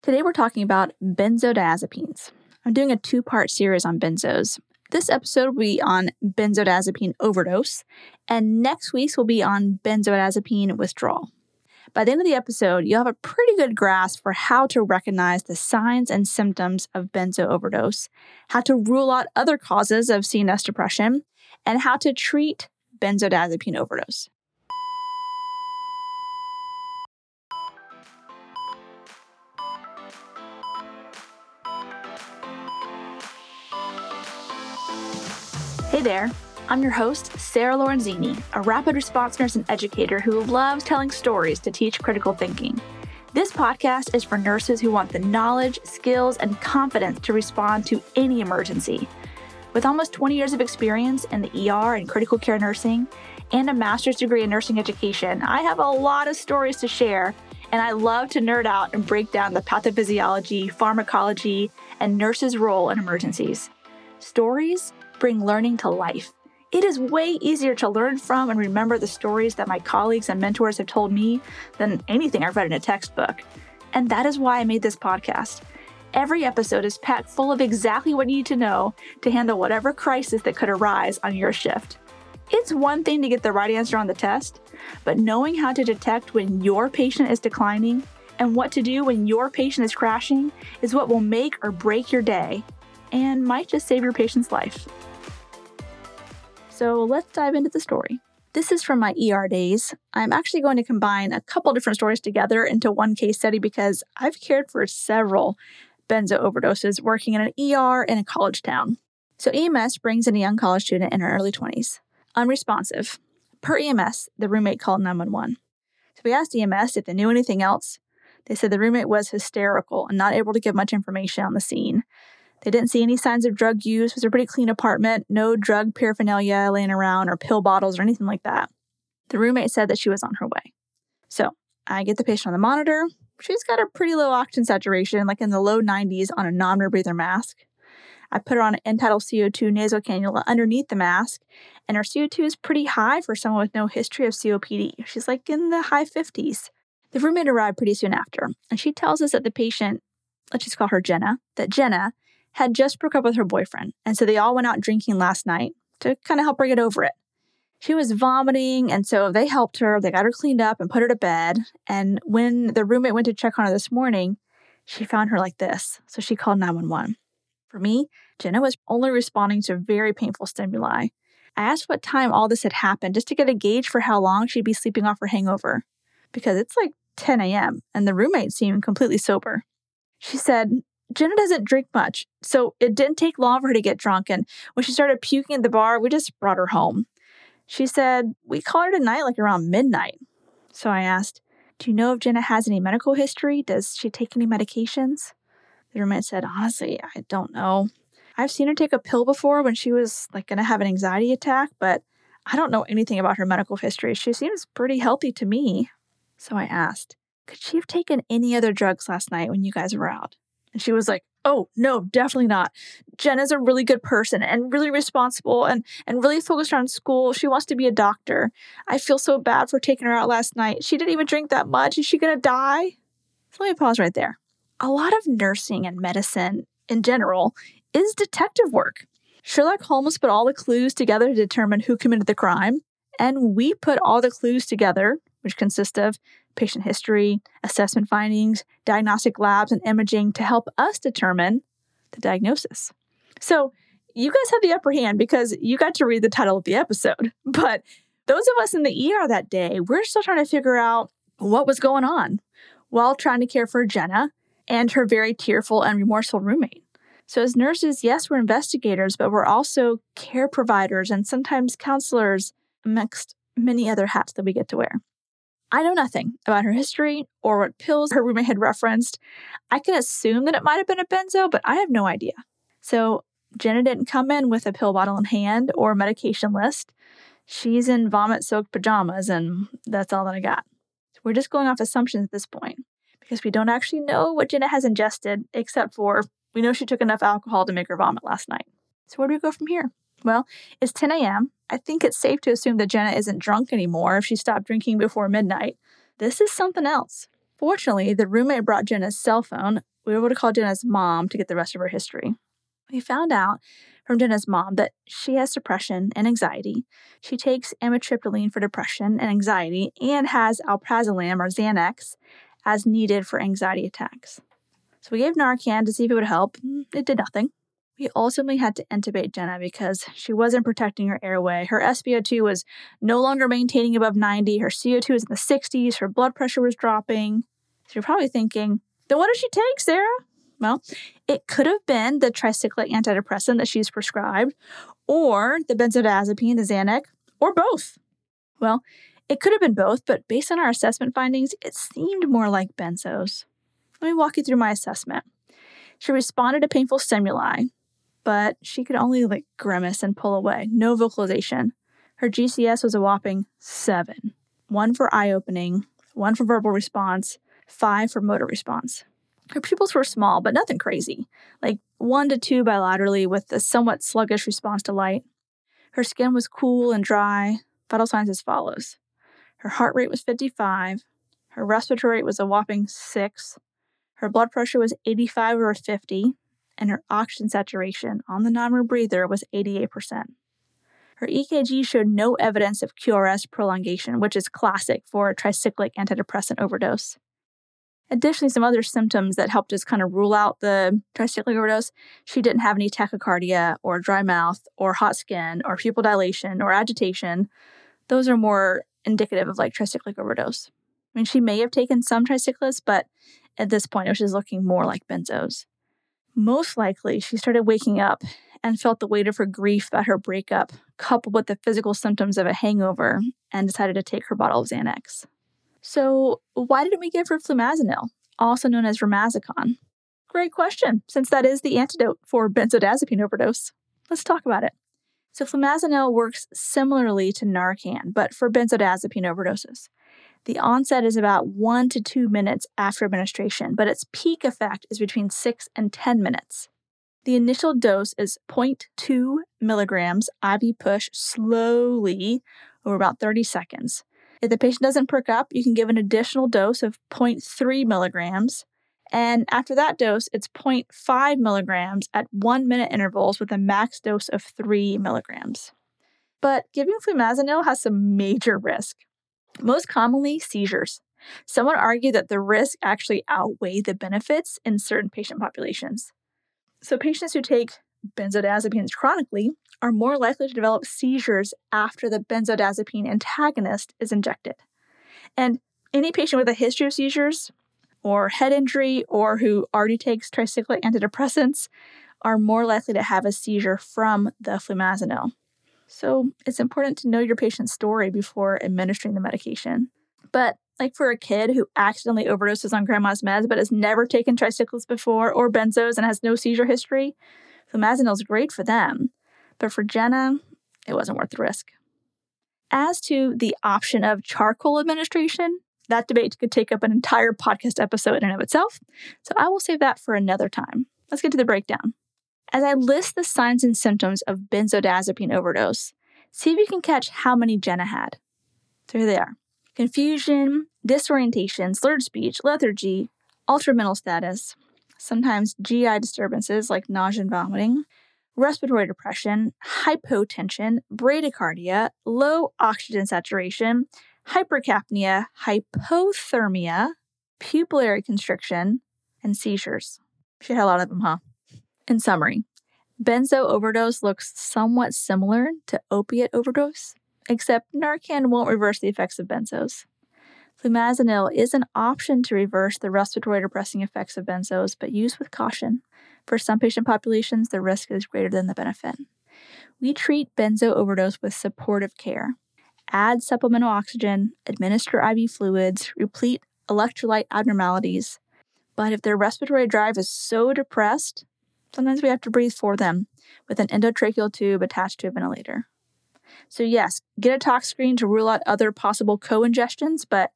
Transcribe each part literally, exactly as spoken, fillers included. Today we're talking about benzodiazepines. I'm doing a two-part series on benzos. This episode will be on benzodiazepine overdose, and next week's will be on benzodiazepine withdrawal. By the end of the episode, you'll have a pretty good grasp for how to recognize the signs and symptoms of benzo overdose, how to rule out other causes of C N S depression, and how to treat benzodiazepine overdose. Hey there, I'm your host, Sarah Lorenzini, a rapid response nurse and educator who loves telling stories to teach critical thinking. This podcast is for nurses who want the knowledge, skills, and confidence to respond to any emergency. With almost twenty years of experience in the E R and critical care nursing, and a master's degree in nursing education, I have a lot of stories to share, and I love to nerd out and break down the pathophysiology, pharmacology, and nurses' role in emergencies. Stories bring learning to life. It is way easier to learn from and remember the stories that my colleagues and mentors have told me than anything I've read in a textbook. And that is why I made this podcast. Every episode is packed full of exactly what you need to know to handle whatever crisis that could arise on your shift. It's one thing to get the right answer on the test, but knowing how to detect when your patient is declining and what to do when your patient is crashing is what will make or break your day and might just save your patient's life. So let's dive into the story. This is from my E R days. I'm actually going to combine a couple different stories together into one case study because I've cared for several benzo overdoses working in an E R in a college town. So E M S brings in a young college student in her early twenties, unresponsive. Per E M S, the roommate called nine one one. So we asked E M S if they knew anything else. They said the roommate was hysterical and not able to give much information on the scene. They didn't see any signs of drug use. It was a pretty clean apartment, no drug paraphernalia laying around or pill bottles or anything like that. The roommate said that she was on her way. So I get the patient on the monitor. She's got a pretty low oxygen saturation, like in the low nineties on a non-rebreather mask. I put her on an entitled C O two nasal cannula underneath the mask, and her C O two is pretty high for someone with no history of C O P D. She's like in the high fifties. The roommate arrived pretty soon after, and she tells us that the patient, let's just call her Jenna, that Jenna had just broke up with her boyfriend, and so they all went out drinking last night to kind of help her get over it. She was vomiting, and so they helped her. They got her cleaned up and put her to bed, and when the roommate went to check on her this morning, she found her like this, so she called nine one one. For me, Jenna was only responding to very painful stimuli. I asked what time all this had happened just to get a gauge for how long she'd be sleeping off her hangover, because it's like ten a.m., and the roommate seemed completely sober. She said, Jenna doesn't drink much, so it didn't take long for her to get drunk, and when she started puking at the bar, we just brought her home. She said, we called her tonight like around midnight. So I asked, do you know if Jenna has any medical history? Does she take any medications? The roommate said, honestly, I don't know. I've seen her take a pill before when she was like going to have an anxiety attack, but I don't know anything about her medical history. She seems pretty healthy to me. So I asked, could she have taken any other drugs last night when you guys were out? And she was like, oh, no, definitely not. Jenna's a really good person and really responsible and, and really focused on school. She wants to be a doctor. I feel so bad for taking her out last night. She didn't even drink that much. Is she going to die? So let me pause right there. A lot of nursing and medicine in general is detective work. Sherlock Holmes put all the clues together to determine who committed the crime. And we put all the clues together, which consist of patient history, assessment findings, diagnostic labs, and imaging to help us determine the diagnosis. So you guys have the upper hand because you got to read the title of the episode. But those of us in the E R that day, we're still trying to figure out what was going on while trying to care for Jenna and her very tearful and remorseful roommate. So as nurses, yes, we're investigators, but we're also care providers and sometimes counselors amongst many other hats that we get to wear. I know nothing about her history or what pills her roommate had referenced. I can assume that it might have been a benzo, but I have no idea. So Jenna didn't come in with a pill bottle in hand or a medication list. She's in vomit-soaked pajamas, and that's all that I got. So we're just going off assumptions at this point because we don't actually know what Jenna has ingested, except for we know she took enough alcohol to make her vomit last night. So where do we go from here? Well, it's ten a.m. I think it's safe to assume that Jenna isn't drunk anymore if she stopped drinking before midnight. This is something else. Fortunately, the roommate brought Jenna's cell phone. We were able to call Jenna's mom to get the rest of her history. We found out from Jenna's mom that she has depression and anxiety. She takes amitriptyline for depression and anxiety and has alprazolam or Xanax as needed for anxiety attacks. So we gave Narcan to see if it would help. It did nothing. We ultimately had to intubate Jenna because she wasn't protecting her airway. Her S p O two was no longer maintaining above ninety. Her C O two was in the sixties. Her blood pressure was dropping. So you're probably thinking, then what does she take, Sarah? Well, it could have been the tricyclic antidepressant that she's prescribed, or the benzodiazepine, the Xanax, or both. Well, it could have been both, but based on our assessment findings, it seemed more like benzos. Let me walk you through my assessment. She responded to painful stimuli, but she could only like grimace and pull away. No vocalization. Her G C S was a whopping seven. One for eye opening, one for verbal response, five for motor response. Her pupils were small, but nothing crazy, like one to two bilaterally with a somewhat sluggish response to light. Her skin was cool and dry. Vital signs as follows. Her heart rate was fifty-five. Her respiratory rate was a whopping six. Her blood pressure was eighty-five over fifty, and her oxygen saturation on the nominal breather was eighty-eight percent. Her E K G showed no evidence of Q R S prolongation, which is classic for a tricyclic antidepressant overdose. Additionally, some other symptoms that helped us kind of rule out the tricyclic overdose, she didn't have any tachycardia or dry mouth or hot skin or pupil dilation or agitation. Those are more indicative of like tricyclic overdose. I mean, she may have taken some tricyclics, but at this point, it was just looking more like benzos. Most likely, she started waking up and felt the weight of her grief about her breakup, coupled with the physical symptoms of a hangover, and decided to take her bottle of Xanax. So why didn't we give her flumazenil, also known as Romazicon? Great question, since that is the antidote for benzodiazepine overdose. Let's talk about it. So flumazenil works similarly to Narcan, but for benzodiazepine overdoses. The onset is about one to two minutes after administration, but its peak effect is between six and ten minutes. The initial dose is zero point two milligrams I V push slowly over about thirty seconds. If the patient doesn't perk up, you can give an additional dose of zero point three milligrams. And after that dose, it's zero point five milligrams at one minute intervals with a max dose of three milligrams. But giving flumazenil has some major risk. Most commonly, seizures. Some would argue that the risks actually outweigh the benefits in certain patient populations. So patients who take benzodiazepines chronically are more likely to develop seizures after the benzodiazepine antagonist is injected. And any patient with a history of seizures or head injury or who already takes tricyclic antidepressants are more likely to have a seizure from the flumazenil. So it's important to know your patient's story before administering the medication. But like for a kid who accidentally overdoses on grandma's meds but has never taken tricyclics before or benzos and has no seizure history, flumazenil is great for them, but for Jenna, it wasn't worth the risk. As to the option of charcoal administration, that debate could take up an entire podcast episode in and of itself, so I will save that for another time. Let's get to the breakdown. As I list the signs and symptoms of benzodiazepine overdose, see if you can catch how many Jenna had. So here they are. Confusion, disorientation, slurred speech, lethargy, altered mental status, sometimes G I disturbances like nausea and vomiting, respiratory depression, hypotension, bradycardia, low oxygen saturation, hypercapnia, hypothermia, pupillary constriction, and seizures. She had a lot of them, huh? In summary, benzo overdose looks somewhat similar to opiate overdose, except Narcan won't reverse the effects of benzos. Flumazenil is an option to reverse the respiratory depressing effects of benzos, but used with caution. For some patient populations, the risk is greater than the benefit. We treat benzo overdose with supportive care. Add supplemental oxygen, administer I V fluids, replete electrolyte abnormalities. But if their respiratory drive is so depressed, sometimes we have to breathe for them with an endotracheal tube attached to a ventilator. So yes, get a tox screen to rule out other possible co-ingestions, but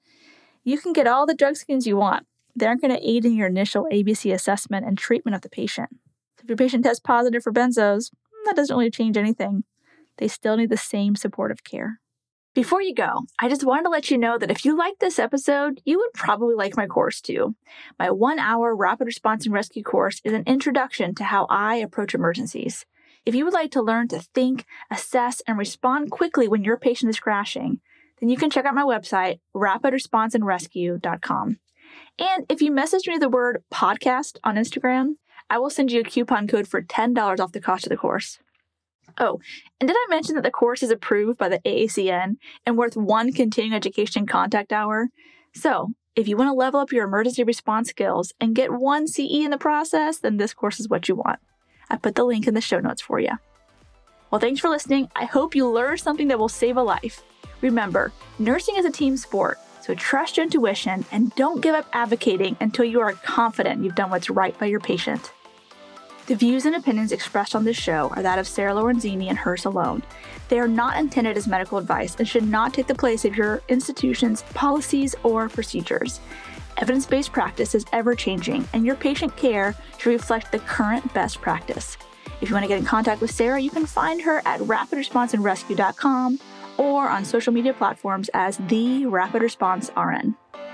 you can get all the drug screens you want. They aren't going to aid in your initial A B C assessment and treatment of the patient. So if your patient tests positive for benzos, that doesn't really change anything. They still need the same supportive care. Before you go, I just wanted to let you know that if you liked this episode, you would probably like my course too. My one-hour Rapid Response and Rescue course is an introduction to how I approach emergencies. If you would like to learn to think, assess, and respond quickly when your patient is crashing, then you can check out my website, rapid response and rescue dot com. And if you message me the word podcast on Instagram, I will send you a coupon code for ten dollars off the cost of the course. Oh, and did I mention that the course is approved by the A A C N and worth one continuing education contact hour? So if you want to level up your emergency response skills and get one C E in the process, then this course is what you want. I put the link in the show notes for you. Well, thanks for listening. I hope you learned something that will save a life. Remember, nursing is a team sport, so trust your intuition and don't give up advocating until you are confident you've done what's right by your patient. The views and opinions expressed on this show are that of Sarah Lorenzini and hers alone. They are not intended as medical advice and should not take the place of your institution's policies or procedures. Evidence-based practice is ever-changing, and your patient care should reflect the current best practice. If you want to get in contact with Sarah, you can find her at rapid response and rescue dot com or on social media platforms as the Rapid Response R N.